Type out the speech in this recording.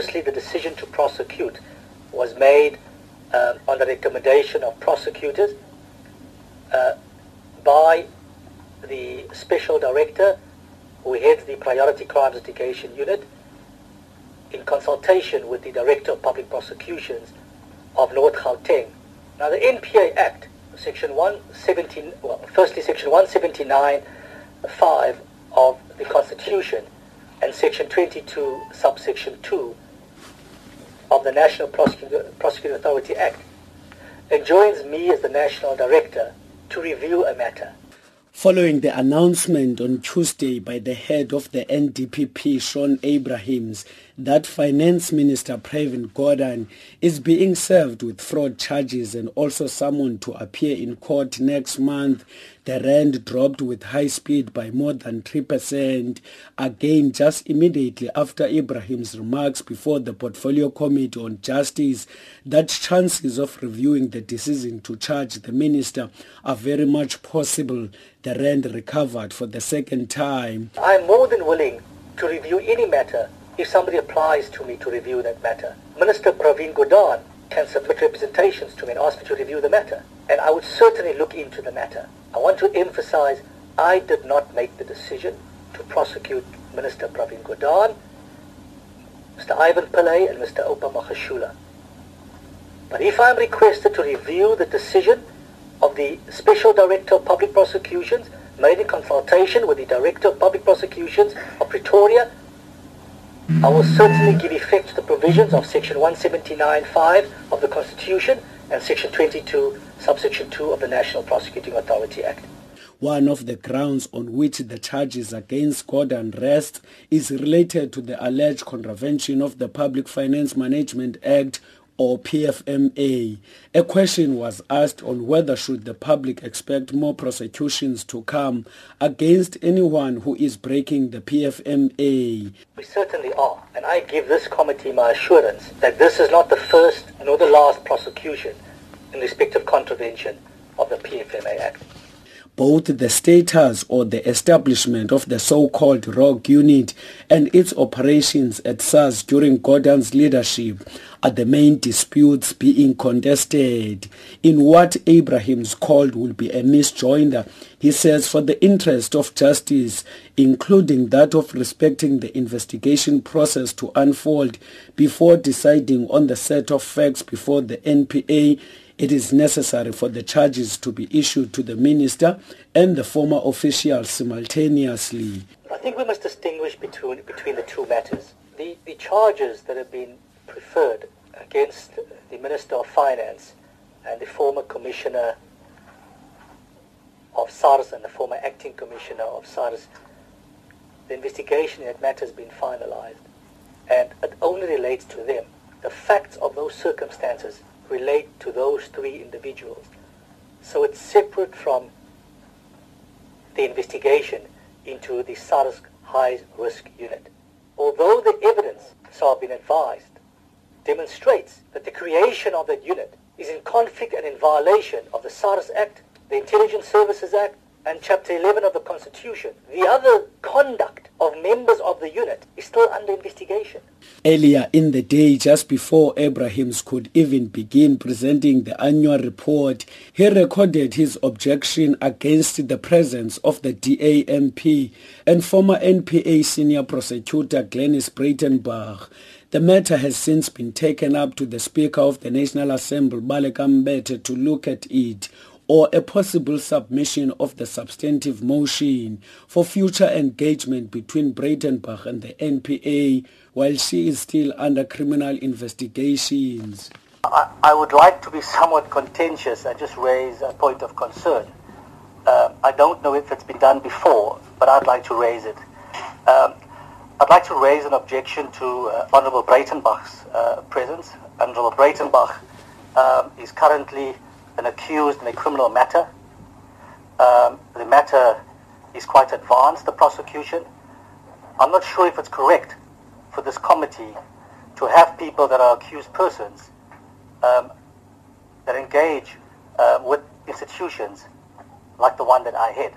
firstly, the decision to prosecute was made on the recommendation of prosecutors by the Special Director who heads the Priority Crimes Investigation Unit in consultation with the Director of Public Prosecutions of North Gauteng. Now the NPA Act, Section 117, well, firstly Section 179(5) of the Constitution and Section 22, Subsection 2 of the National Prosecuting Authority Act, enjoins me as the National Director to review a matter. Following the announcement on Tuesday by the head of the NDPP, Shaun Abrahams, that Finance Minister Pravin Gordhan is being served with fraud charges and also summoned to appear in court next month, the rand dropped with high speed by more than 3%, again just immediately after Ibrahim's remarks before the Portfolio Committee on Justice that chances of reviewing the decision to charge the minister are very much possible. The rand recovered for the second time. I'm more than willing to review any matter if somebody applies to me to review that matter. Minister Pravin Gordhan can submit representations to me and ask me to review the matter. And I would certainly look into the matter. I want to emphasize I did not make the decision to prosecute Minister Pravin Gordhan, Mr. Ivan Pillay and Mr. Oupa Magashula. But if I'm requested to review the decision of the Special Director of Public Prosecutions made in consultation with the Director of Public Prosecutions of Pretoria, I will certainly give effect to the provisions of Section 179(5) of the Constitution and Section 22, Subsection 2 of the National Prosecuting Authority Act. One of the grounds on which the charges against Gordhan rest is related to the alleged contravention of the Public Finance Management Act, or PFMA. A question was asked on whether should the public expect more prosecutions to come against anyone who is breaking the PFMA. We certainly are, and I give this committee my assurance that this is not the first nor the last prosecution in respect of contravention of the PFMA Act. Both the status or the establishment of the so-called Rogue Unit and its operations at SARS during Gordhan's leadership are the main disputes being contested. In what Abrahams called will be a misjoinder, he says for the interest of justice, including that of respecting the investigation process to unfold before deciding on the set of facts before the NPA, it is necessary for the charges to be issued to the minister and the former officials simultaneously. I think we must distinguish between the two matters. The charges that have been preferred against the Minister of Finance and the former Commissioner of SARS and the former Acting Commissioner of SARS, the investigation in that matter has been finalized and it only relates to them. The facts of those circumstances relate to those three individuals. So it's separate from the investigation into the SARS high-risk unit. Although the evidence, so I've been advised, demonstrates that the creation of that unit is in conflict and in violation of the SARS Act, the Intelligence Services Act, and Chapter 11 of the Constitution, the other conduct of members of the unit is still under investigation. Earlier in the day, just before Abrahams could even begin presenting the annual report, he recorded his objection against the presence of the DAMP and former NPA senior prosecutor Glynnis Breytenbach. The matter has since been taken up to the Speaker of the National Assembly, Baleka Mbete, to look at it, or a possible submission of the substantive motion for future engagement between Breytenbach and the NPA while she is still under criminal investigations. I would like to be somewhat contentious and just raise a point of concern. I don't know if it's been done before, but I'd like to raise it. I'd like to raise an objection to Honourable Breytenbach's presence. Honourable Breytenbach is currently an accused in a criminal matter. The matter is quite advanced, the prosecution. I'm not sure if it's correct for this committee to have people that are accused persons that engage with institutions like the one that I head.